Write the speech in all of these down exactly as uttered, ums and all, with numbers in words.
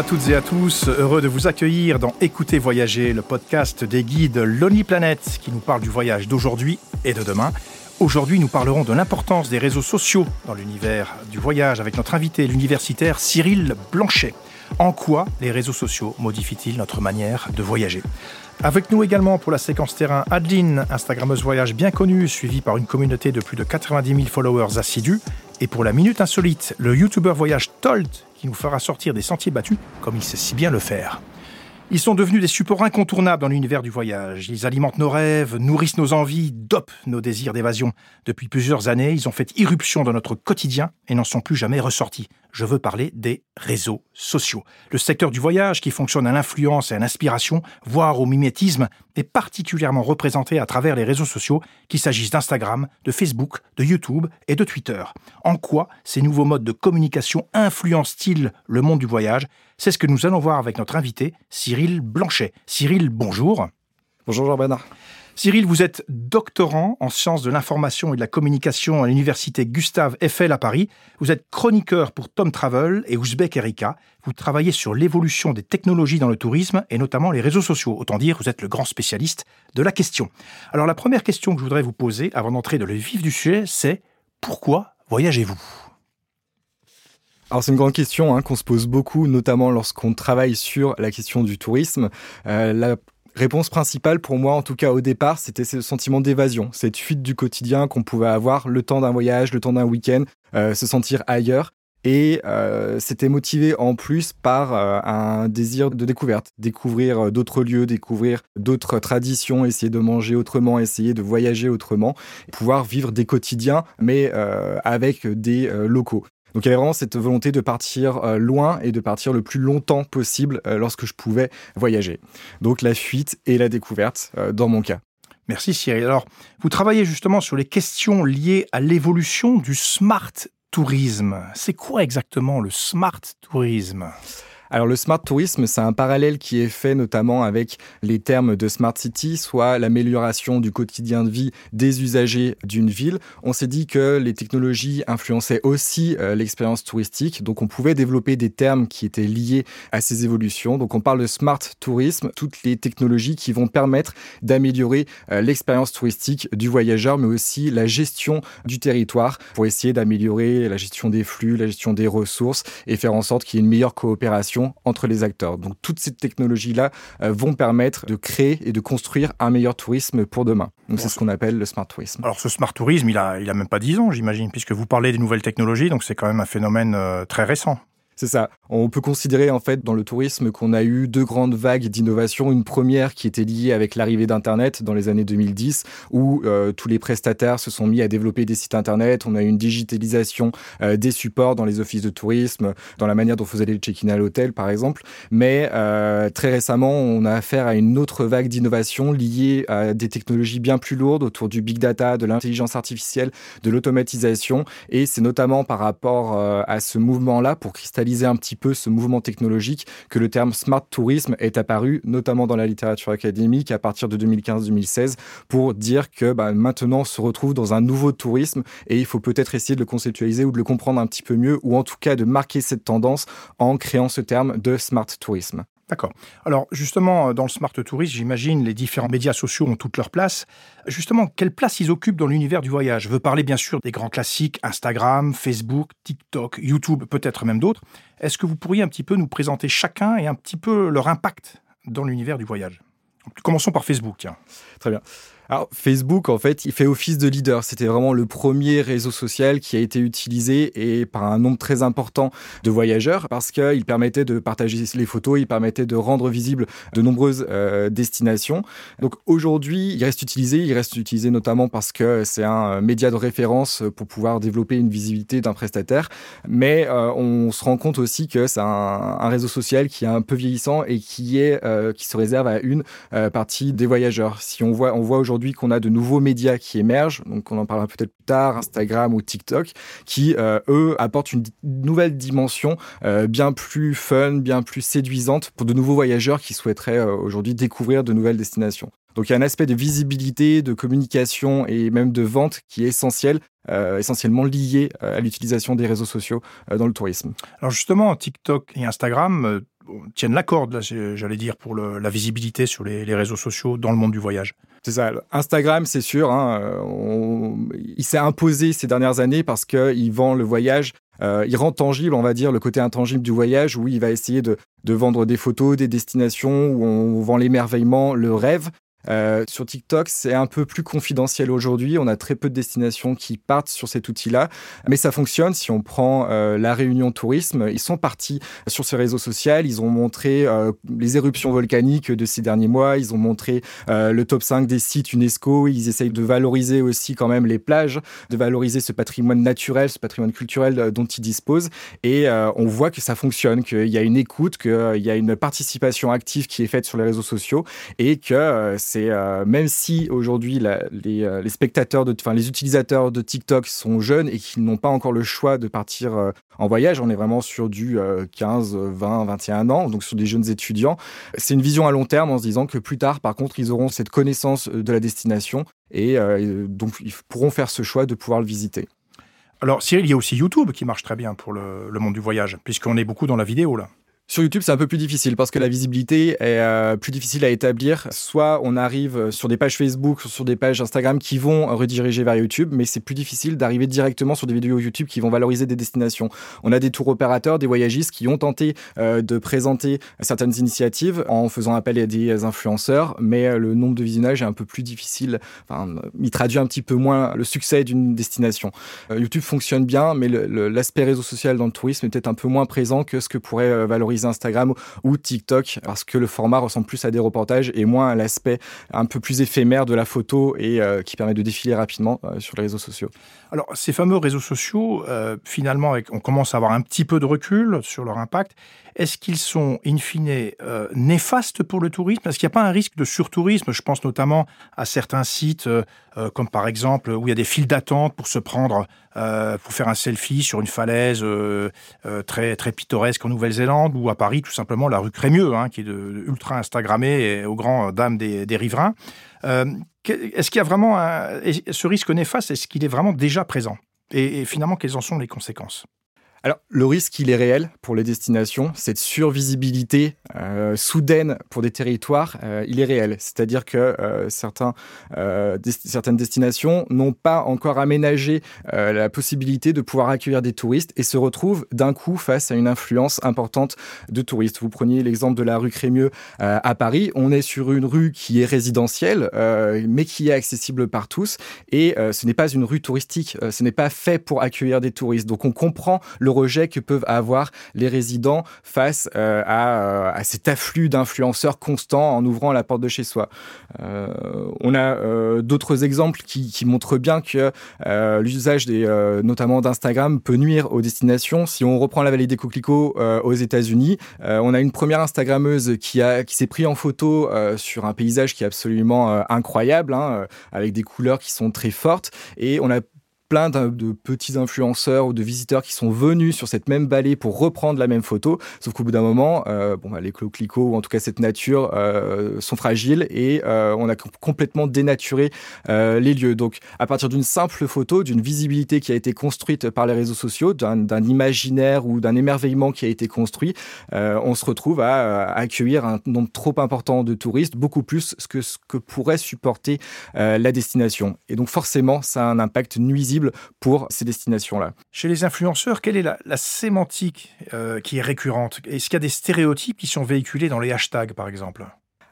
à toutes et à tous, heureux de vous accueillir dans Écoutez Voyager, le podcast des guides Lonely Planet qui nous parle du voyage d'aujourd'hui et de demain. Aujourd'hui, nous parlerons de l'importance des réseaux sociaux dans l'univers du voyage avec notre invité, l'universitaire Cyril Blanchet. En quoi les réseaux sociaux modifient-ils notre manière de voyager ? Avec nous également pour la séquence terrain, Adeline, instagrammeuse voyage bien connue, suivie par une communauté de plus de quatre-vingt-dix mille followers assidus. Et pour la Minute Insolite, le youtubeur voyage Tolt, qui nous fera sortir des sentiers battus comme il sait si bien le faire. Ils sont devenus des supports incontournables dans l'univers du voyage. Ils alimentent nos rêves, nourrissent nos envies, dopent nos désirs d'évasion. Depuis plusieurs années, ils ont fait irruption dans notre quotidien et n'en sont plus jamais ressortis. Je veux parler des réseaux sociaux. Le secteur du voyage, qui fonctionne à l'influence et à l'inspiration, voire au mimétisme, est particulièrement représenté à travers les réseaux sociaux, qu'il s'agisse d'Instagram, de Facebook, de YouTube et de Twitter. En quoi ces nouveaux modes de communication influencent-ils le monde du voyage ? C'est ce que nous allons voir avec notre invité, Cyril Blanchet. Cyril, bonjour. Bonjour Jean-Bernard. Cyril, vous êtes doctorant en sciences de l'information et de la communication à l'université Gustave Eiffel à Paris. Vous êtes chroniqueur pour Tom Travel et Ouzbek Erika. Vous travaillez sur l'évolution des technologies dans le tourisme et notamment les réseaux sociaux. Autant dire, vous êtes le grand spécialiste de la question. Alors la première question que je voudrais vous poser avant d'entrer dans le vif du sujet, c'est pourquoi voyagez-vous ? Alors c'est une grande question hein, qu'on se pose beaucoup, notamment lorsqu'on travaille sur la question du tourisme. Euh, la réponse principale pour moi, en tout cas au départ, c'était ce sentiment d'évasion, cette fuite du quotidien qu'on pouvait avoir le temps d'un voyage, le temps d'un week-end, euh, se sentir ailleurs. Et euh, c'était motivé en plus par euh, un désir de découverte, découvrir d'autres lieux, découvrir d'autres traditions, essayer de manger autrement, essayer de voyager autrement, pouvoir vivre des quotidiens, mais euh, avec des euh, locaux. Donc il y avait vraiment cette volonté de partir euh, loin et de partir le plus longtemps possible euh, lorsque je pouvais voyager. Donc la fuite et la découverte euh, dans mon cas. Merci Cyril. Alors vous travaillez justement sur les questions liées à l'évolution du smart tourisme. C'est quoi exactement le smart tourisme ? Alors le smart tourisme, c'est un parallèle qui est fait notamment avec les termes de smart city, soit l'amélioration du quotidien de vie des usagers d'une ville. On s'est dit que les technologies influençaient aussi euh, l'expérience touristique, donc on pouvait développer des termes qui étaient liés à ces évolutions. Donc on parle de smart tourisme, toutes les technologies qui vont permettre d'améliorer euh, l'expérience touristique du voyageur, mais aussi la gestion du territoire pour essayer d'améliorer la gestion des flux, la gestion des ressources et faire en sorte qu'il y ait une meilleure coopération entre les acteurs. Donc toutes ces technologies-là euh, vont permettre de créer et de construire un meilleur tourisme pour demain. Donc bon, c'est ce qu'on appelle le smart tourisme. Alors ce smart tourisme, il a, il a même pas dix ans, j'imagine, puisque vous parlez des nouvelles technologies, donc c'est quand même un phénomène euh, très récent. C'est ça. On peut considérer en fait dans le tourisme qu'on a eu deux grandes vagues d'innovation. Une première qui était liée avec l'arrivée d'Internet dans les années deux mille dix, où euh, tous les prestataires se sont mis à développer des sites Internet. On a eu une digitalisation euh, des supports dans les offices de tourisme, dans la manière dont on faisait le check-in à l'hôtel par exemple. Mais euh, très récemment, on a affaire à une autre vague d'innovation liée à des technologies bien plus lourdes autour du big data, de l'intelligence artificielle, de l'automatisation. Et c'est notamment par rapport euh, à ce mouvement-là pour cristalliser un petit peu ce mouvement technologique que le terme smart tourisme est apparu, notamment dans la littérature académique à partir de deux mille quinze deux mille seize, pour dire que bah, maintenant on se retrouve dans un nouveau tourisme et il faut peut-être essayer de le conceptualiser ou de le comprendre un petit peu mieux, ou en tout cas de marquer cette tendance en créant ce terme de smart tourisme. D'accord. Alors justement, dans le smart tourisme, j'imagine les différents médias sociaux ont toute leur place. Justement, quelle place ils occupent dans l'univers du voyage ? Je veux parler bien sûr des grands classiques, Instagram, Facebook, TikTok, YouTube, peut-être même d'autres. Est-ce que vous pourriez un petit peu nous présenter chacun et un petit peu leur impact dans l'univers du voyage ? Commençons par Facebook, tiens. Très bien. Alors, Facebook, en fait, il fait office de leader. C'était vraiment le premier réseau social qui a été utilisé et par un nombre très important de voyageurs parce qu'il permettait de partager les photos, il permettait de rendre visibles de nombreuses euh, destinations. Donc aujourd'hui, il reste utilisé. Il reste utilisé notamment parce que c'est un média de référence pour pouvoir développer une visibilité d'un prestataire. Mais euh, on se rend compte aussi que c'est un, un réseau social qui est un peu vieillissant et qui, est, euh, qui se réserve à une euh, partie des voyageurs. Si on voit, on voit aujourd'hui qu'on a de nouveaux médias qui émergent, donc on en parlera peut-être plus tard, Instagram ou TikTok, qui, euh, eux, apportent une d- nouvelle dimension euh, bien plus fun, bien plus séduisante pour de nouveaux voyageurs qui souhaiteraient euh, aujourd'hui découvrir de nouvelles destinations. Donc il y a un aspect de visibilité, de communication et même de vente qui est essentiel, euh, essentiellement lié à l'utilisation des réseaux sociaux euh, dans le tourisme. Alors justement, TikTok et Instagram euh, tiennent la corde, là, j'allais dire, pour le, la visibilité sur les, les réseaux sociaux dans le monde du voyage. C'est ça. Instagram, c'est sûr, hein, on, il s'est imposé ces dernières années parce qu'il vend le voyage. Euh, il rend tangible, on va dire, le côté intangible du voyage où il va essayer de, de vendre des photos, des destinations, où on vend l'émerveillement, le rêve. Euh, sur TikTok, c'est un peu plus confidentiel aujourd'hui. On a très peu de destinations qui partent sur cet outil-là, mais ça fonctionne. Si on prend euh, la Réunion Tourisme, ils sont partis sur ces réseaux sociaux. Ils ont montré euh, les éruptions volcaniques de ces derniers mois. Ils ont montré euh, le top cinq des sites UNESCO. Ils essayent de valoriser aussi quand même les plages, de valoriser ce patrimoine naturel, ce patrimoine culturel euh, dont ils disposent. Et euh, on voit que ça fonctionne, qu'il y a une écoute, qu'il y a une participation active qui est faite sur les réseaux sociaux et que euh, C'est, euh, même si aujourd'hui la, les, les spectateurs, de, enfin les utilisateurs de TikTok sont jeunes et qu'ils n'ont pas encore le choix de partir euh, en voyage, on est vraiment sur du euh, quinze, vingt, vingt et un ans, donc sur des jeunes étudiants. C'est une vision à long terme en se disant que plus tard, par contre, ils auront cette connaissance de la destination et euh, donc ils pourront faire ce choix de pouvoir le visiter. Alors Cyril, il y a aussi YouTube qui marche très bien pour le, le monde du voyage, puisqu'on est beaucoup dans la vidéo là. Sur YouTube, c'est un peu plus difficile parce que la visibilité est euh, plus difficile à établir. Soit on arrive sur des pages Facebook, sur des pages Instagram qui vont rediriger vers YouTube, mais c'est plus difficile d'arriver directement sur des vidéos YouTube qui vont valoriser des destinations. On a des tour opérateurs, des voyagistes qui ont tenté euh, de présenter certaines initiatives en faisant appel à des influenceurs, mais le nombre de visionnages est un peu plus difficile. Enfin, il traduit un petit peu moins le succès d'une destination. Euh, YouTube fonctionne bien, mais le, le, l'aspect réseau social dans le tourisme est peut-être un peu moins présent que ce que pourrait euh, valoriser Instagram ou TikTok, parce que le format ressemble plus à des reportages et moins à l'aspect un peu plus éphémère de la photo et euh, qui permet de défiler rapidement euh, sur les réseaux sociaux. Alors, ces fameux réseaux sociaux, euh, finalement, on commence à avoir un petit peu de recul sur leur impact. Est-ce qu'ils sont, in fine, euh, néfastes pour le tourisme? Est-ce qu'il n'y a pas un risque de surtourisme? Je pense notamment à certains sites, euh, comme par exemple, où il y a des files d'attente pour se prendre, euh, pour faire un selfie sur une falaise euh, euh, très, très pittoresque en Nouvelle-Zélande, ou à Paris, tout simplement, la rue Crémieux, hein, qui est de, de ultra Instagrammée et aux grands dames des, des riverains. Euh, est-ce qu'il y a vraiment un, ce risque néfaste? Est-ce qu'il est vraiment déjà présent? et, et finalement, quelles en sont les conséquences? Alors, le risque, il est réel pour les destinations. Cette survisibilité euh, soudaine pour des territoires, euh, il est réel. C'est-à-dire que euh, certains, euh, des, certaines destinations n'ont pas encore aménagé euh, la possibilité de pouvoir accueillir des touristes et se retrouvent d'un coup face à une influence importante de touristes. Vous preniez l'exemple de la rue Crémieux euh, à Paris. On est sur une rue qui est résidentielle, euh, mais qui est accessible par tous. Et euh, ce n'est pas une rue touristique. Euh, ce n'est pas fait pour accueillir des touristes. Donc, on comprend le rejet que peuvent avoir les résidents face euh, à, à cet afflux d'influenceurs constants en ouvrant la porte de chez soi. Euh, on a euh, d'autres exemples qui, qui montrent bien que euh, l'usage des, euh, notamment d'Instagram peut nuire aux destinations. Si on reprend la vallée des coquelicots euh, aux États-Unis, euh, on a une première Instagrammeuse qui, a, qui s'est prise en photo euh, sur un paysage qui est absolument euh, incroyable, hein, avec des couleurs qui sont très fortes, et on a plein de petits influenceurs ou de visiteurs qui sont venus sur cette même vallée pour reprendre la même photo, sauf qu'au bout d'un moment, euh, bon, bah, les coquelicots, ou en tout cas cette nature, euh, sont fragiles et euh, on a complètement dénaturé euh, les lieux. Donc, à partir d'une simple photo, d'une visibilité qui a été construite par les réseaux sociaux, d'un, d'un imaginaire ou d'un émerveillement qui a été construit, euh, on se retrouve à, à accueillir un nombre trop important de touristes, beaucoup plus que ce que pourrait supporter euh, la destination. Et donc, forcément, ça a un impact nuisible pour ces destinations-là. Chez les influenceurs, quelle est la, la sémantique euh, qui est récurrente? Est-ce qu'il y a des stéréotypes qui sont véhiculés dans les hashtags, par exemple?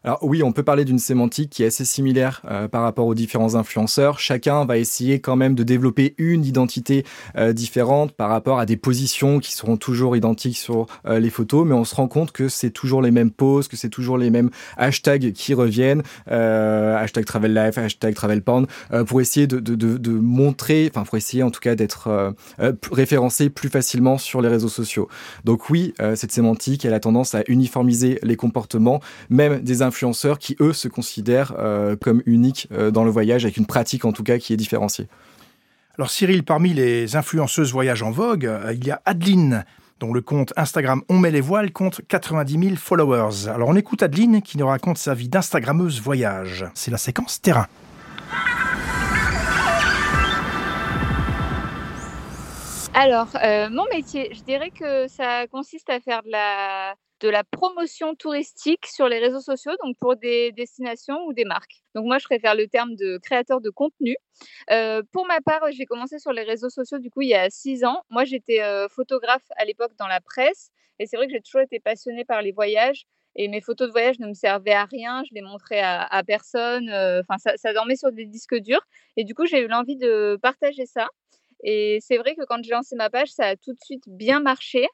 Alors oui, on peut parler d'une sémantique qui est assez similaire euh, par rapport aux différents influenceurs. Chacun va essayer quand même de développer une identité euh, différente par rapport à des positions qui seront toujours identiques sur euh, les photos, mais on se rend compte que c'est toujours les mêmes poses, que c'est toujours les mêmes hashtags qui reviennent, euh, hashtag travel life, hashtag travel porn, euh, pour essayer de, de, de, de montrer, enfin pour essayer en tout cas d'être euh, euh, référencé plus facilement sur les réseaux sociaux. Donc oui, euh, cette sémantique, elle a tendance à uniformiser les comportements, même des influenceurs qui, eux, se considèrent euh, comme uniques euh, dans le voyage, avec une pratique en tout cas qui est différenciée. Alors Cyril, parmi les influenceuses voyage en vogue, euh, il y a Adeline, dont le compte Instagram On met les voiles compte quatre-vingt-dix mille followers. Alors on écoute Adeline qui nous raconte sa vie d'instagrammeuse voyage. C'est la séquence terrain. Alors, euh, mon métier, je dirais que ça consiste à faire de la, de la promotion touristique sur les réseaux sociaux, donc pour des destinations ou des marques. Donc moi, je préfère le terme de créateur de contenu. Euh, pour ma part, j'ai commencé sur les réseaux sociaux, du coup, il y a six ans. Moi, j'étais euh, photographe à l'époque dans la presse, et c'est vrai que j'ai toujours été passionnée par les voyages. Et mes photos de voyage ne me servaient à rien, je les montrais à, à personne. Enfin, euh, ça, ça dormait sur des disques durs. Et du coup, j'ai eu l'envie de partager ça. Et c'est vrai que quand j'ai lancé ma page, ça a tout de suite bien marché.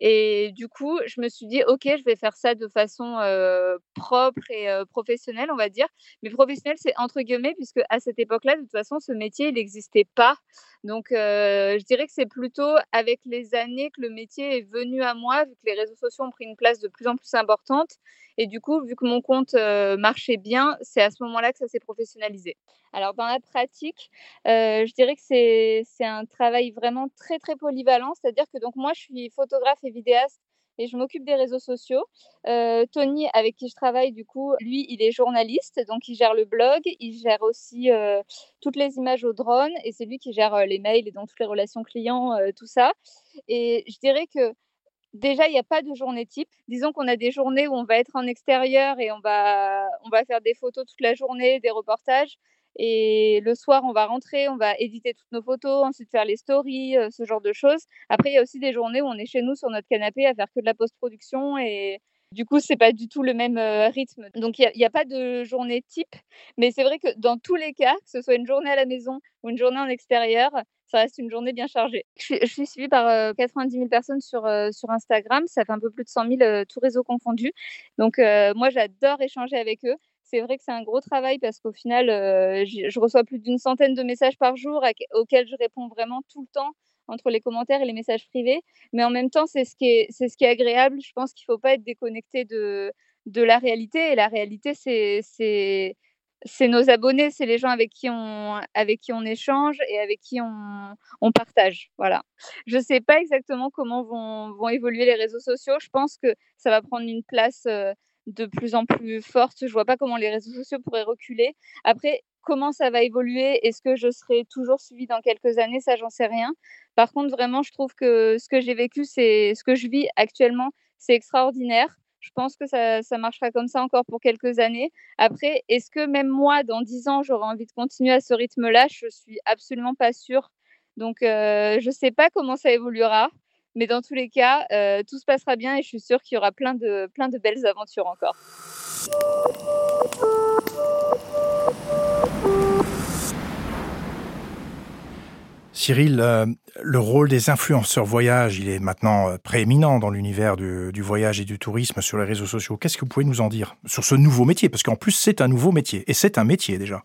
Et du coup, je me suis dit, OK, je vais faire ça de façon euh, propre et euh, professionnelle, on va dire. Mais professionnelle, c'est entre guillemets, puisque à cette époque-là, de toute façon, ce métier, il n'existait pas. Donc, euh, je dirais que c'est plutôt avec les années que le métier est venu à moi, vu que les réseaux sociaux ont pris une place de plus en plus importante. Et du coup, vu que mon compte euh, marchait bien, c'est à ce moment-là que ça s'est professionnalisé. Alors, dans la pratique, euh, je dirais que c'est, c'est un travail vraiment très, très polyvalent. C'est-à-dire que donc, moi, je suis photographe et vidéaste et je m'occupe des réseaux sociaux. Euh, Tony, avec qui je travaille, du coup, lui, il est journaliste, donc il gère le blog, il gère aussi euh, toutes les images au drone, et c'est lui qui gère euh, les mails et donc toutes les relations clients, euh, tout ça. Et je dirais que déjà, il n'y a pas de journée type. Disons qu'on a des journées où on va être en extérieur et on va, on va faire des photos toute la journée, des reportages. Et le soir, on va rentrer, on va éditer toutes nos photos, ensuite faire les stories, euh, ce genre de choses. Après, il y a aussi des journées où on est chez nous sur notre canapé à faire que de la post-production et du coup, c'est pas du tout le même euh, rythme. Donc, il n'y a, a pas de journée type, mais c'est vrai que dans tous les cas, que ce soit une journée à la maison ou une journée en extérieur, ça reste une journée bien chargée. Je suis, je suis suivie par euh, quatre-vingt-dix mille personnes sur, euh, sur Instagram, ça fait un peu plus de cent mille, euh, tous réseaux confondus. Donc, euh, moi, j'adore échanger avec eux. C'est vrai que c'est un gros travail parce qu'au final, euh, je reçois plus d'une centaine de messages par jour auxquels je réponds vraiment tout le temps entre les commentaires et les messages privés. Mais en même temps, c'est ce qui est, c'est ce qui est agréable. Je pense qu'il ne faut pas être déconnecté de, de la réalité. Et la réalité, c'est, c'est, c'est nos abonnés, c'est les gens avec qui on, avec qui on échange et avec qui on, on partage. Voilà. Je ne sais pas exactement comment vont, vont évoluer les réseaux sociaux. Je pense que ça va prendre une place... Euh, de plus en plus forte. Je ne vois pas comment les réseaux sociaux pourraient reculer. Après, comment ça va évoluer? Est-ce que je serai toujours suivie dans quelques années? Ça, j'en sais rien. Par contre, vraiment, je trouve que ce que j'ai vécu, c'est ce que je vis actuellement, c'est extraordinaire. Je pense que ça, ça marchera comme ça encore pour quelques années. Après, est-ce que même moi, dans dix ans, j'aurai envie de continuer à ce rythme-là? Je ne suis absolument pas sûre. Donc, euh, je ne sais pas comment ça évoluera. Mais dans tous les cas, euh, tout se passera bien et je suis sûre qu'il y aura plein de, plein de belles aventures encore. Cyril, euh, le rôle des influenceurs voyage, il est maintenant prééminent dans l'univers du, du voyage et du tourisme sur les réseaux sociaux. Qu'est-ce que vous pouvez nous en dire sur ce nouveau métier? Parce qu'en plus, c'est un nouveau métier et c'est un métier déjà.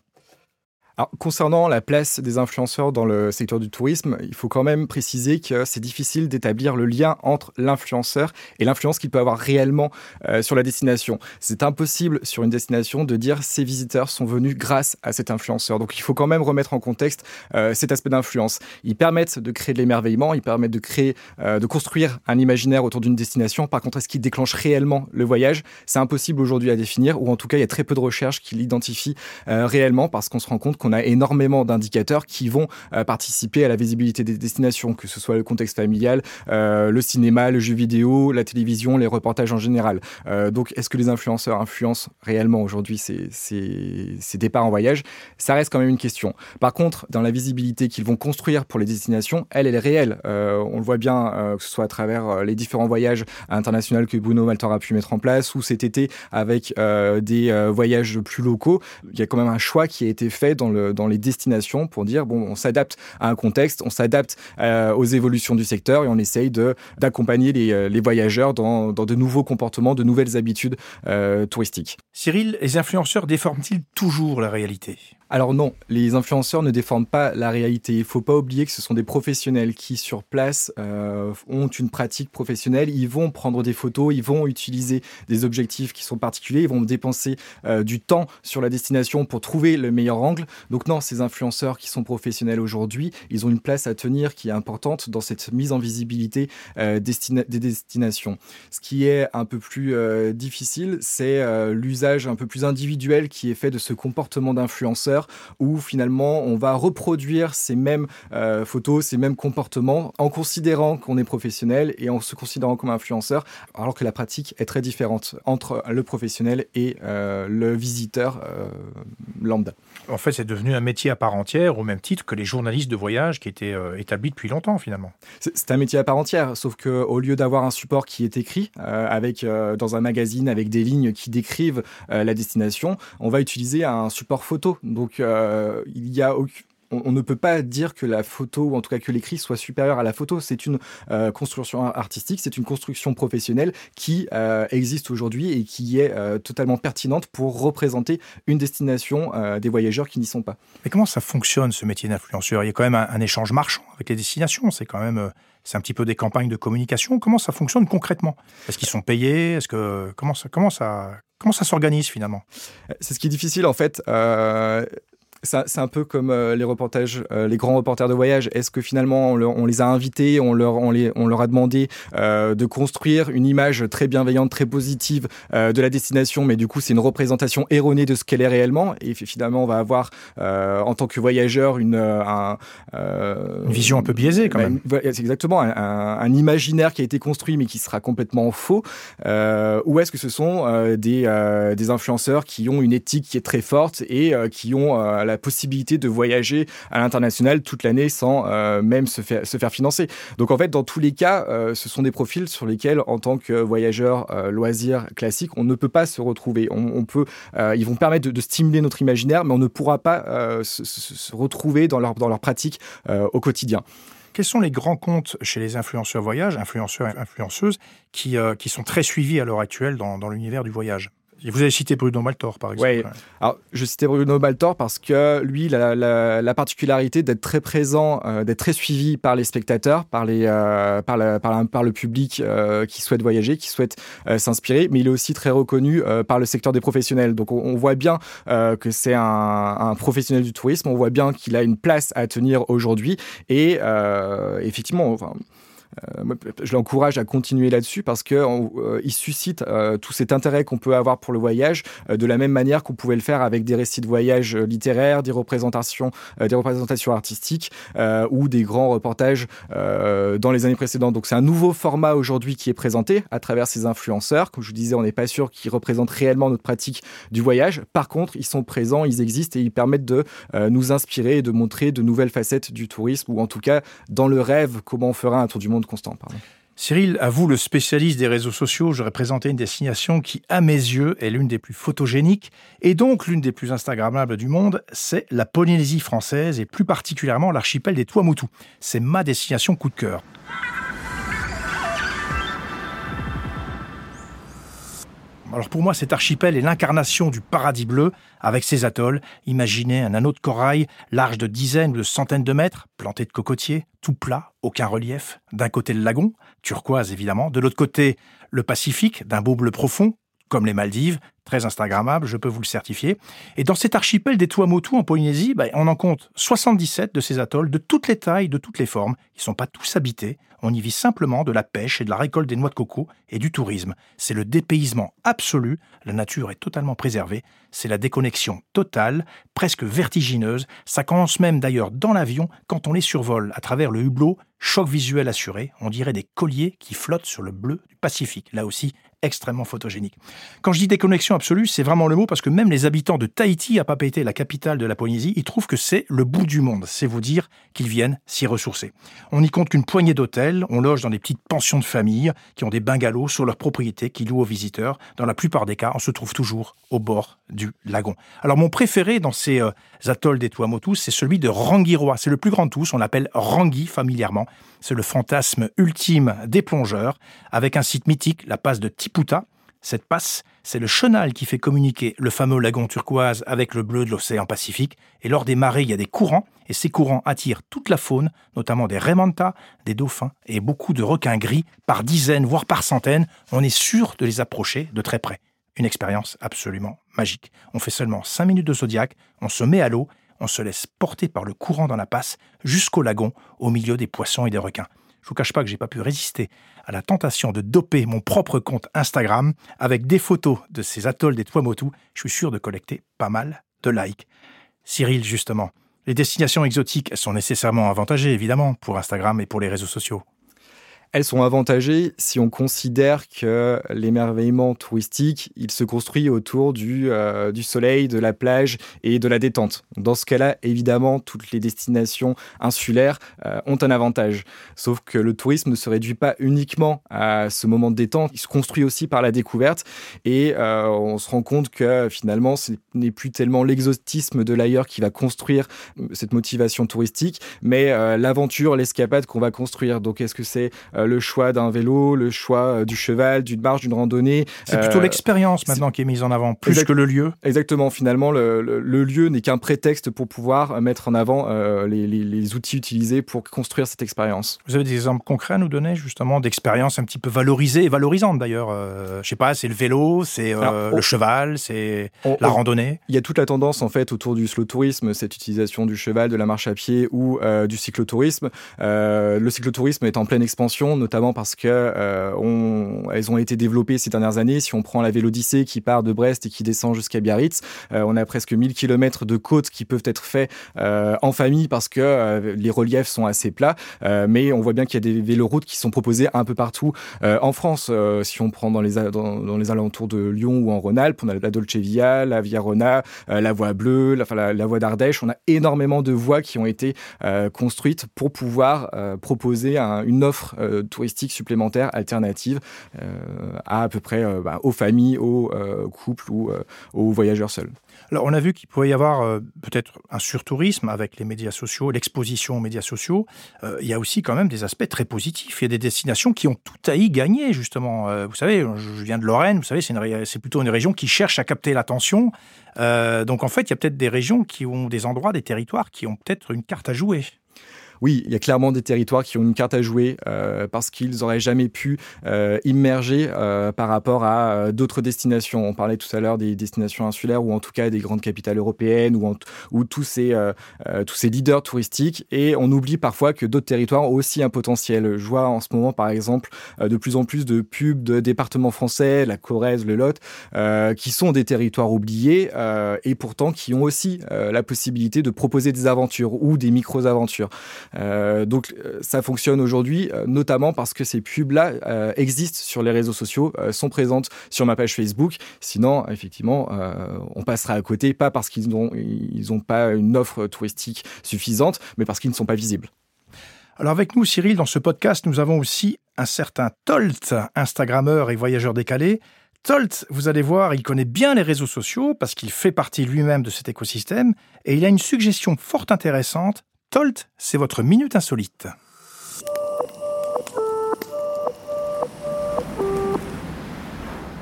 Alors, concernant la place des influenceurs dans le secteur du tourisme, il faut quand même préciser que c'est difficile d'établir le lien entre l'influenceur et l'influence qu'il peut avoir réellement euh, sur la destination. C'est impossible sur une destination de dire ces visiteurs sont venus grâce à cet influenceur. Donc, il faut quand même remettre en contexte euh, cet aspect d'influence. Ils permettent de créer de l'émerveillement, ils permettent de créer, euh, de construire un imaginaire autour d'une destination. Par contre, est-ce qu'ils déclenchent réellement le voyage? C'est impossible aujourd'hui à définir, ou en tout cas, il y a très peu de recherches qui l'identifient euh, réellement parce qu'on se rend compte qu'on a énormément d'indicateurs qui vont euh, participer à la visibilité des destinations, que ce soit le contexte familial, euh, le cinéma, le jeu vidéo, la télévision, les reportages en général. Euh, donc, est-ce que les influenceurs influencent réellement aujourd'hui ces, ces, ces départs en voyage? Ça reste quand même une question. Par contre, dans la visibilité qu'ils vont construire pour les destinations, elle, elle est réelle. Euh, on le voit bien, euh, que ce soit à travers euh, les différents voyages internationaux que Bruno Maltor a pu mettre en place, ou cet été avec euh, des euh, voyages plus locaux. Il y a quand même un choix qui a été fait dans dans les destinations pour dire, bon, on s'adapte à un contexte, on s'adapte euh, aux évolutions du secteur et on essaye de, d'accompagner les, les voyageurs dans, dans de nouveaux comportements, de nouvelles habitudes euh, touristiques. Cyril, les influenceurs déforment-ils toujours la réalité ? Alors non, les influenceurs ne déforment pas la réalité. Il ne faut pas oublier que ce sont des professionnels qui, sur place, euh, ont une pratique professionnelle. Ils vont prendre des photos, ils vont utiliser des objectifs qui sont particuliers, ils vont dépenser euh, du temps sur la destination pour trouver le meilleur angle. Donc non, ces influenceurs qui sont professionnels aujourd'hui, ils ont une place à tenir qui est importante dans cette mise en visibilité euh, destina- des destinations. Ce qui est un peu plus euh, difficile, c'est euh, l'usage un peu plus individuel qui est fait de ce comportement d'influenceur où finalement on va reproduire ces mêmes euh, photos, ces mêmes comportements en considérant qu'on est professionnel et en se considérant comme influenceur, alors que la pratique est très différente entre le professionnel et euh, le visiteur euh, lambda. En fait, c'est devenu un métier à part entière au même titre que les journalistes de voyage qui étaient euh, établis depuis longtemps finalement. C'est, c'est un métier à part entière, sauf qu'au lieu d'avoir un support qui est écrit euh, avec, euh, dans un magazine avec des lignes qui décrivent euh, la destination, on va utiliser un support photo. Donc euh, il y a aucune... on ne peut pas dire que la photo, ou en tout cas que l'écrit, soit supérieur à la photo. C'est une euh, construction artistique, c'est une construction professionnelle qui euh, existe aujourd'hui et qui est euh, totalement pertinente pour représenter une destination euh, des voyageurs qui n'y sont pas. Mais comment ça fonctionne, ce métier d'influenceur ? Il y a quand même un, un échange marchand avec les destinations, c'est quand même... Euh... C'est un petit peu des campagnes de communication. Comment ça fonctionne concrètement ? Est-ce qu'ils sont payés ? Est-ce que comment ça comment ça comment ça s'organise finalement ? C'est ce qui est difficile en fait. Euh... Ça, c'est un peu comme euh, les reportages, euh, les grands reporters de voyage. Est-ce que finalement on, le, on les a invités, on leur, on les, on leur a demandé euh, de construire une image très bienveillante, très positive euh, de la destination, mais du coup c'est une représentation erronée de ce qu'elle est réellement. Et finalement on va avoir, euh, en tant que voyageur, une, euh, un, euh, une vision un peu biaisée quand même. Bah, c'est exactement un, un, un imaginaire qui a été construit, mais qui sera complètement faux. Euh, ou est-ce que ce sont euh, des, euh, des influenceurs qui ont une éthique qui est très forte et euh, qui ont euh, la la possibilité de voyager à l'international toute l'année sans euh, même se faire, se faire financer. Donc en fait, dans tous les cas, euh, ce sont des profils sur lesquels, en tant que voyageur euh, loisir classique, on ne peut pas se retrouver. On, on peut, euh, ils vont permettre de, de stimuler notre imaginaire, mais on ne pourra pas euh, se, se retrouver dans leur, dans leur pratique euh, au quotidien. Quels sont les grands comptes chez les influenceurs voyage, influenceurs et influenceuses, qui, euh, qui sont très suivis à l'heure actuelle dans, dans l'univers du voyage ? Vous avez cité Bruno Maltor, par exemple. Oui, alors je citais Bruno Maltor parce que lui, la, la, la particularité d'être très présent, euh, d'être très suivi par les spectateurs, par, les, euh, par, la, par, la, par le public euh, qui souhaite voyager, qui souhaite euh, s'inspirer, mais il est aussi très reconnu euh, par le secteur des professionnels. Donc on, on voit bien euh, que c'est un, un professionnel du tourisme, on voit bien qu'il a une place à tenir aujourd'hui et euh, effectivement... Enfin, Euh, je l'encourage à continuer là-dessus parce qu'il euh, suscite euh, tout cet intérêt qu'on peut avoir pour le voyage euh, de la même manière qu'on pouvait le faire avec des récits de voyage littéraires, des représentations, euh, des représentations artistiques euh, ou des grands reportages euh, dans les années précédentes. Donc c'est un nouveau format aujourd'hui qui est présenté à travers ces influenceurs. Comme je vous disais, on n'est pas sûr qu'ils représentent réellement notre pratique du voyage. Par contre, ils sont présents, ils existent et ils permettent de euh, nous inspirer et de montrer de nouvelles facettes du tourisme ou en tout cas dans le rêve comment on fera un tour du monde constant. Pardon. Cyril, à vous, le spécialiste des réseaux sociaux, j'aurais présenté une destination qui, à mes yeux, est l'une des plus photogéniques et donc l'une des plus instagrammables du monde, c'est la Polynésie française et plus particulièrement l'archipel des Tuamotu. C'est ma destination coup de cœur. Alors pour moi, cet archipel est l'incarnation du paradis bleu, avec ses atolls. Imaginez un anneau de corail, large de dizaines ou de centaines de mètres, planté de cocotiers, tout plat, aucun relief. D'un côté le lagon, turquoise évidemment. De l'autre côté, le Pacifique, d'un beau bleu profond, comme les Maldives, très instagrammable, je peux vous le certifier. Et dans cet archipel des Tuamotu en Polynésie, bah, on en compte soixante-dix-sept de ces atolls, de toutes les tailles, de toutes les formes. Ils ne sont pas tous habités, on y vit simplement de la pêche et de la récolte des noix de coco et du tourisme. C'est le dépaysement absolu, la nature est totalement préservée, c'est la déconnexion totale, presque vertigineuse. Ça commence même d'ailleurs dans l'avion quand on les survole à travers le hublot, choc visuel assuré, on dirait des colliers qui flottent sur le bleu du Pacifique, là aussi extrêmement photogénique. Quand je dis déconnexion absolue, c'est vraiment le mot parce que même les habitants de Tahiti, à Papeete, la capitale de la Polynésie, ils trouvent que c'est le bout du monde. C'est vous dire qu'ils viennent s'y ressourcer. On n'y compte qu'une poignée d'hôtels, on loge dans des petites pensions de famille qui ont des bungalows sur leur propriété qu'ils louent aux visiteurs. Dans la plupart des cas, on se trouve toujours au bord du lagon. Alors mon préféré dans ces euh, atolls des Tuamotu, c'est celui de Rangiroa. C'est le plus grand de tous, on l'appelle Rangi familièrement. C'est le fantasme ultime des plongeurs avec un site mythique, la passe de Tiputa. Cette passe, c'est le chenal qui fait communiquer le fameux lagon turquoise avec le bleu de l'océan Pacifique. Et lors des marées, il y a des courants, et ces courants attirent toute la faune, notamment des raimantas, des dauphins et beaucoup de requins gris, par dizaines, voire par centaines. On est sûr de les approcher de très près. Une expérience absolument magique. On fait seulement cinq minutes de zodiac, on se met à l'eau, on se laisse porter par le courant dans la passe jusqu'au lagon, au milieu des poissons et des requins. Je ne vous cache pas que je n'ai pas pu résister à la tentation de doper mon propre compte Instagram avec des photos de ces atolls des Tuamotu. Je suis sûr de collecter pas mal de likes. Cyril, justement, les destinations exotiques, elles sont nécessairement avantagées, évidemment, pour Instagram et pour les réseaux sociaux. Elles sont avantagées si on considère que l'émerveillement touristique, il se construit autour du, euh, du soleil, de la plage et de la détente. Dans ce cas-là, évidemment, toutes les destinations insulaires euh, ont un avantage. Sauf que le tourisme ne se réduit pas uniquement à ce moment de détente, il se construit aussi par la découverte. Et euh, on se rend compte que finalement, ce n'est plus tellement l'exotisme de l'ailleurs qui va construire cette motivation touristique, mais euh, l'aventure, l'escapade qu'on va construire. Donc, est-ce que c'est... Euh, le choix d'un vélo, le choix du cheval, d'une marche, d'une randonnée. C'est plutôt euh, l'expérience maintenant qui est mise en avant, plus exact, que le lieu. Exactement, finalement, le, le, le lieu n'est qu'un prétexte pour pouvoir mettre en avant euh, les, les, les outils utilisés pour construire cette expérience. Vous avez des exemples concrets à nous donner, justement, d'expériences un petit peu valorisées et valorisantes, d'ailleurs. Euh, je ne sais pas, c'est le vélo, c'est euh, Alors, on, le cheval, c'est on, la on, randonnée. Il y a toute la tendance, en fait, autour du slow tourisme, cette utilisation du cheval, de la marche à pied ou euh, du cyclotourisme. Euh, le cyclotourisme est en pleine expansion, notamment parce qu'elles euh, on, ont été développées ces dernières années. Si on prend la Vélodyssée qui part de Brest et qui descend jusqu'à Biarritz, euh, on a presque mille kilomètres de côtes qui peuvent être faits euh, en famille parce que euh, les reliefs sont assez plats. Euh, mais on voit bien qu'il y a des véloroutes qui sont proposées un peu partout euh, en France. Euh, si on prend dans les, a- dans, dans les alentours de Lyon ou en Rhône-Alpes, on a la Dolce Via, la Via Rhona, euh, la Voie Bleue, la, la, la Voie d'Ardèche. On a énormément de voies qui ont été euh, construites pour pouvoir euh, proposer un, une offre euh, touristique supplémentaire, alternative euh, à à peu près euh, bah, aux familles, aux euh, couples ou euh, aux voyageurs seuls. Alors, on a vu qu'il pouvait y avoir euh, peut-être un surtourisme avec les médias sociaux, l'exposition aux médias sociaux. Euh, il y a aussi quand même des aspects très positifs. Il y a des destinations qui ont tout à y gagner, justement. Euh, vous savez, je viens de Lorraine, vous savez, c'est, une, c'est plutôt une région qui cherche à capter l'attention. Euh, donc, en fait, il y a peut-être des régions qui ont des endroits, des territoires qui ont peut-être une carte à jouer. Oui, il y a clairement des territoires qui ont une carte à jouer euh, parce qu'ils n'auraient jamais pu euh, immerger euh, par rapport à euh, d'autres destinations. On parlait tout à l'heure des destinations insulaires ou en tout cas des grandes capitales européennes ou, en, ou tous, ces, euh, tous ces leaders touristiques. Et on oublie parfois que d'autres territoires ont aussi un potentiel. Je vois en ce moment, par exemple, de plus en plus de pubs de départements français, la Corrèze, le Lot, euh, qui sont des territoires oubliés euh, et pourtant qui ont aussi euh, la possibilité de proposer des aventures ou des micro-aventures. Euh, donc ça fonctionne aujourd'hui, euh, notamment parce que ces pubs-là euh, existent sur les réseaux sociaux, euh, sont présentes sur ma page Facebook. Sinon, effectivement, euh, on passera à côté, pas parce qu'ils n'ont ils ont pas une offre touristique suffisante, mais parce qu'ils ne sont pas visibles. Alors avec nous, Cyril, dans ce podcast, nous avons aussi un certain Tolt, Instagrammeur et voyageur décalé. Tolt, vous allez voir, il connaît bien les réseaux sociaux parce qu'il fait partie lui-même de cet écosystème et il a une suggestion fort intéressante. Tolt, c'est votre minute insolite.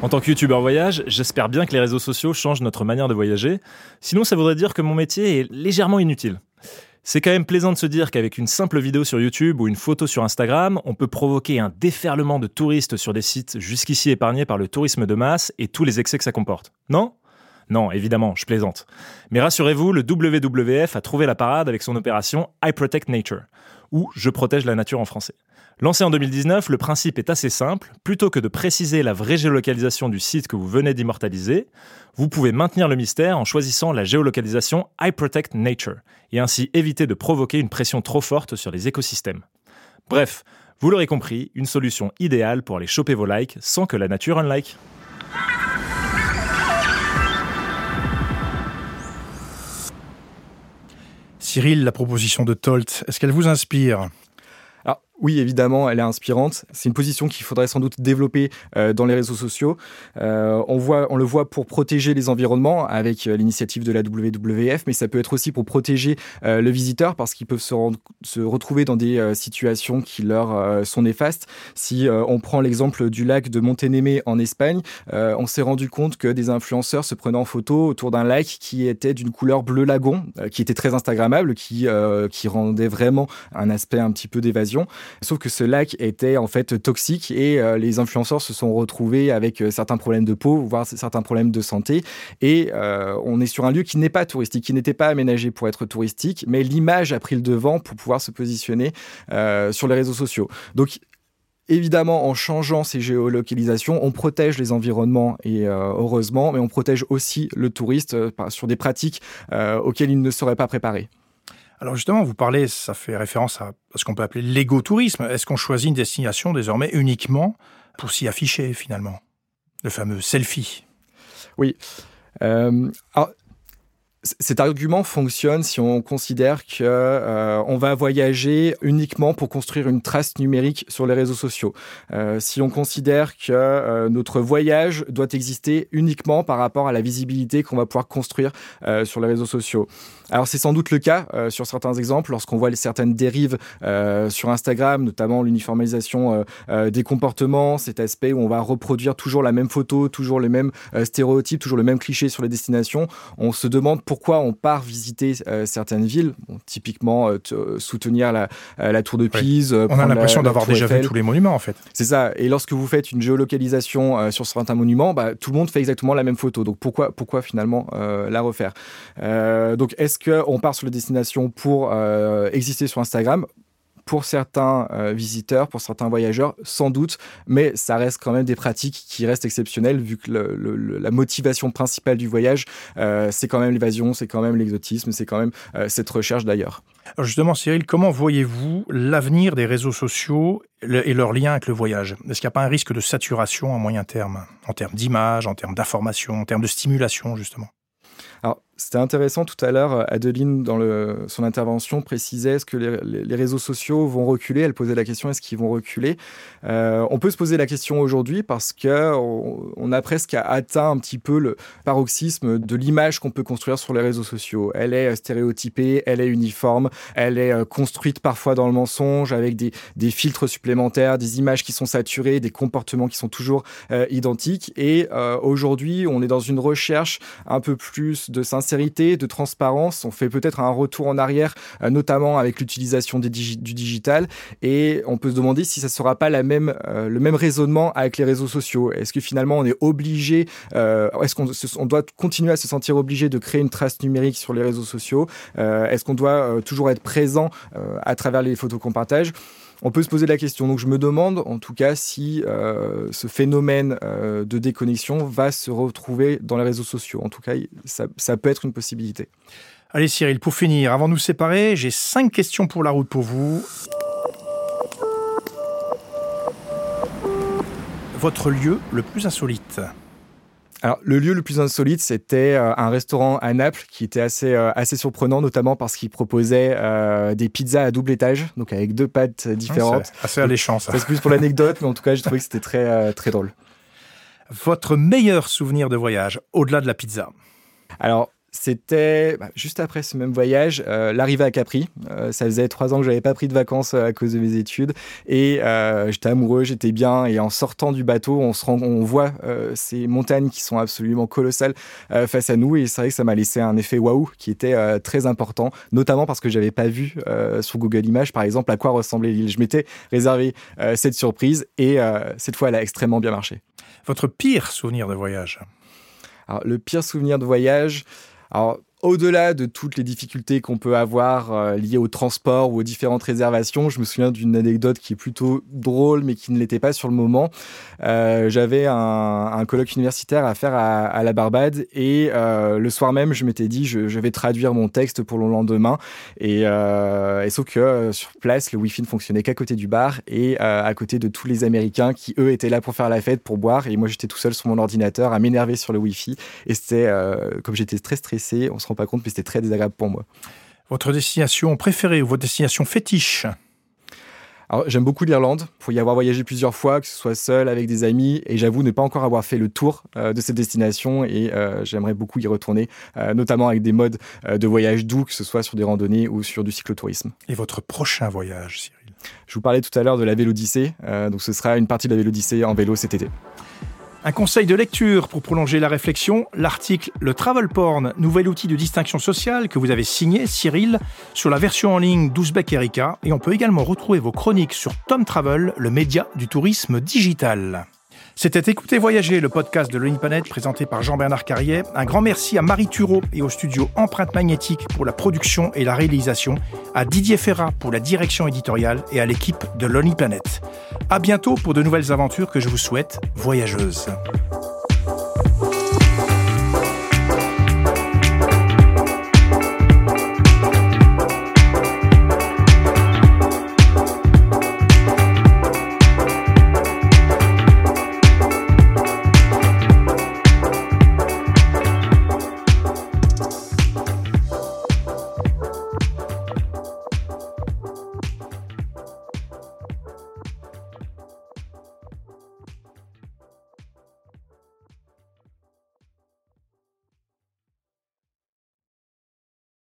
En tant que youtubeur voyage, j'espère bien que les réseaux sociaux changent notre manière de voyager. Sinon, ça voudrait dire que mon métier est légèrement inutile. C'est quand même plaisant de se dire qu'avec une simple vidéo sur YouTube ou une photo sur Instagram, on peut provoquer un déferlement de touristes sur des sites jusqu'ici épargnés par le tourisme de masse et tous les excès que ça comporte. Non ? Non, évidemment, je plaisante. Mais rassurez-vous, le W W F a trouvé la parade avec son opération I protect nature, ou Je protège la nature en français. Lancé en deux mille dix-neuf, le principe est assez simple. Plutôt que de préciser la vraie géolocalisation du site que vous venez d'immortaliser, vous pouvez maintenir le mystère en choisissant la géolocalisation I protect nature, et ainsi éviter de provoquer une pression trop forte sur les écosystèmes. Bref, vous l'aurez compris, une solution idéale pour aller choper vos likes sans que la nature unlike. Cyril, la proposition de Tolt, est-ce qu'elle vous inspire ? Alors, oui, évidemment, elle est inspirante. C'est une position qu'il faudrait sans doute développer euh, dans les réseaux sociaux. Euh, on voit, on le voit pour protéger les environnements avec euh, l'initiative de la W W F, mais ça peut être aussi pour protéger euh, le visiteur parce qu'ils peuvent se, rendre, se retrouver dans des euh, situations qui leur euh, sont néfastes. Si euh, on prend l'exemple du lac de Monténémé en Espagne, euh, on s'est rendu compte que des influenceurs se prenaient en photo autour d'un lac qui était d'une couleur bleu lagon, euh, qui était très instagrammable, qui, euh, qui rendait vraiment un aspect un petit peu d'évasion. Sauf que ce lac était en fait toxique et euh, les influenceurs se sont retrouvés avec euh, certains problèmes de peau, voire certains problèmes de santé. Et euh, on est sur un lieu qui n'est pas touristique, qui n'était pas aménagé pour être touristique, mais l'image a pris le devant pour pouvoir se positionner euh, sur les réseaux sociaux. Donc, évidemment, en changeant ces géolocalisations, on protège les environnements et euh, heureusement, mais on protège aussi le touriste euh, sur des pratiques euh, auxquelles il ne serait pas préparé. Alors justement, vous parlez, ça fait référence à ce qu'on peut appeler l'égo-tourisme. Est-ce qu'on choisit une destination désormais uniquement pour s'y afficher finalement ? Le fameux selfie. Oui. Euh, alors, cet argument fonctionne si on considère qu'on euh, va voyager uniquement pour construire une trace numérique sur les réseaux sociaux. Euh, si on considère que euh, notre voyage doit exister uniquement par rapport à la visibilité qu'on va pouvoir construire euh, sur les réseaux sociaux. Alors, c'est sans doute le cas euh, sur certains exemples, lorsqu'on voit certaines dérives euh, sur Instagram, notamment l'uniformisation euh, euh, des comportements, cet aspect où on va reproduire toujours la même photo, toujours les mêmes euh, stéréotypes, toujours le même cliché sur les destinations. On se demande pourquoi on part visiter euh, certaines villes, bon, typiquement euh, t- soutenir la, euh, la Tour de Pise. Ouais. On a l'impression la, d'avoir la déjà Eiffel. Vu tous les monuments, en fait. C'est ça. Et lorsque vous faites une géolocalisation euh, sur certains monuments, bah, tout le monde fait exactement la même photo. Donc, pourquoi, pourquoi finalement euh, la refaire euh, Donc, est-ce qu'on part sur les destinations pour euh, exister sur Instagram. Pour certains euh, visiteurs, pour certains voyageurs, sans doute, mais ça reste quand même des pratiques qui restent exceptionnelles vu que le, le, la motivation principale du voyage, euh, c'est quand même l'évasion, c'est quand même l'exotisme, c'est quand même euh, cette recherche d'ailleurs. Alors justement, Cyril, comment voyez-vous l'avenir des réseaux sociaux le, et leur lien avec le voyage ? Est-ce qu'il n'y a pas un risque de saturation à moyen terme, en termes d'images, en termes d'informations, en termes de stimulation justement ? Alors, c'était intéressant tout à l'heure, Adeline, dans le, son intervention, précisait est-ce que les, les réseaux sociaux vont reculer ? Elle posait la question, est-ce qu'ils vont reculer ? euh, On peut se poser la question aujourd'hui parce qu'on on a presque atteint un petit peu le paroxysme de l'image qu'on peut construire sur les réseaux sociaux. Elle est stéréotypée, elle est uniforme, elle est construite parfois dans le mensonge avec des, des filtres supplémentaires, des images qui sont saturées, des comportements qui sont toujours euh, identiques. Et euh, aujourd'hui, on est dans une recherche un peu plus de sincérité, de transparence. On fait peut-être un retour en arrière, notamment avec l'utilisation des digi- du digital, et on peut se demander si ça ne sera pas la même, euh, le même raisonnement avec les réseaux sociaux. Est-ce que finalement on est obligé, euh, est-ce qu'on se, on doit continuer à se sentir obligé de créer une trace numérique sur les réseaux sociaux ? euh, Est-ce qu'on doit euh, toujours être présent euh, à travers les photos qu'on partage ? On peut se poser la question. Donc, je me demande, en tout cas, si euh, ce phénomène euh, de déconnexion va se retrouver dans les réseaux sociaux. En tout cas, ça, ça peut être une possibilité. Allez, Cyril, pour finir, avant de nous séparer, j'ai cinq questions pour la route pour vous. Votre lieu le plus insolite ? Alors, le lieu le plus insolite, c'était euh, un restaurant à Naples qui était assez, euh, assez surprenant, notamment parce qu'il proposait euh, des pizzas à double étage, donc avec deux pâtes différentes. C'est assez alléchant, ça. C'est plus pour l'anecdote, mais en tout cas, j'ai trouvé que c'était très, euh, très drôle. Votre meilleur souvenir de voyage, au-delà de la pizza ? Alors, c'était bah, juste après ce même voyage, euh, l'arrivée à Capri. Euh, ça faisait trois ans que je n'avais pas pris de vacances à cause de mes études. Et euh, j'étais amoureux, j'étais bien. Et en sortant du bateau, on, se rend, on voit euh, ces montagnes qui sont absolument colossales euh, face à nous. Et c'est vrai que ça m'a laissé un effet waouh qui était euh, très important, notamment parce que je n'avais pas vu euh, sur Google Images, par exemple, à quoi ressemblait l'île. Je m'étais réservé euh, cette surprise et euh, cette fois, elle a extrêmement bien marché. Votre pire souvenir de voyage ? Alors, le pire souvenir de voyage... Alors, au-delà de toutes les difficultés qu'on peut avoir euh, liées au transport ou aux différentes réservations, je me souviens d'une anecdote qui est plutôt drôle, mais qui ne l'était pas sur le moment. Euh, j'avais un, un colloque universitaire à faire à, à la Barbade et euh, le soir même, je m'étais dit, je, je vais traduire mon texte pour le lendemain. Et, euh, et sauf que euh, sur place, le Wi-Fi ne fonctionnait qu'à côté du bar et euh, à côté de tous les Américains qui, eux, étaient là pour faire la fête, pour boire. Et moi, j'étais tout seul sur mon ordinateur à m'énerver sur le Wi-Fi. Et c'était, euh, comme j'étais très stressé, on se pas compte, mais c'était très désagréable pour moi. Votre destination préférée ou votre destination fétiche ? Alors, j'aime beaucoup l'Irlande, il faut y avoir voyagé plusieurs fois, que ce soit seul, avec des amis, et j'avoue ne pas encore avoir fait le tour euh, de cette destination, et euh, j'aimerais beaucoup y retourner, euh, notamment avec des modes euh, de voyage doux, que ce soit sur des randonnées ou sur du cyclotourisme. Et votre prochain voyage, Cyril ? Je vous parlais tout à l'heure de la Vélodyssée, euh, donc ce sera une partie de la Vélodyssée en vélo cet été. Un conseil de lecture pour prolonger la réflexion, l'article « Le Travel Porn, nouvel outil de distinction sociale » que vous avez signé, Cyril, sur la version en ligne d'Ouzbek Erika. Et on peut également retrouver vos chroniques sur Tom Travel, le média du tourisme digital. C'était Écoutez Voyager, le podcast de Lonely Planet présenté par Jean-Bernard Carillet. Un grand merci à Marie Thureau et au studio Empreinte Magnétique pour la production et la réalisation, à Didier Férat pour la direction éditoriale et à l'équipe de Lonely Planet. À bientôt pour de nouvelles aventures que je vous souhaite voyageuses.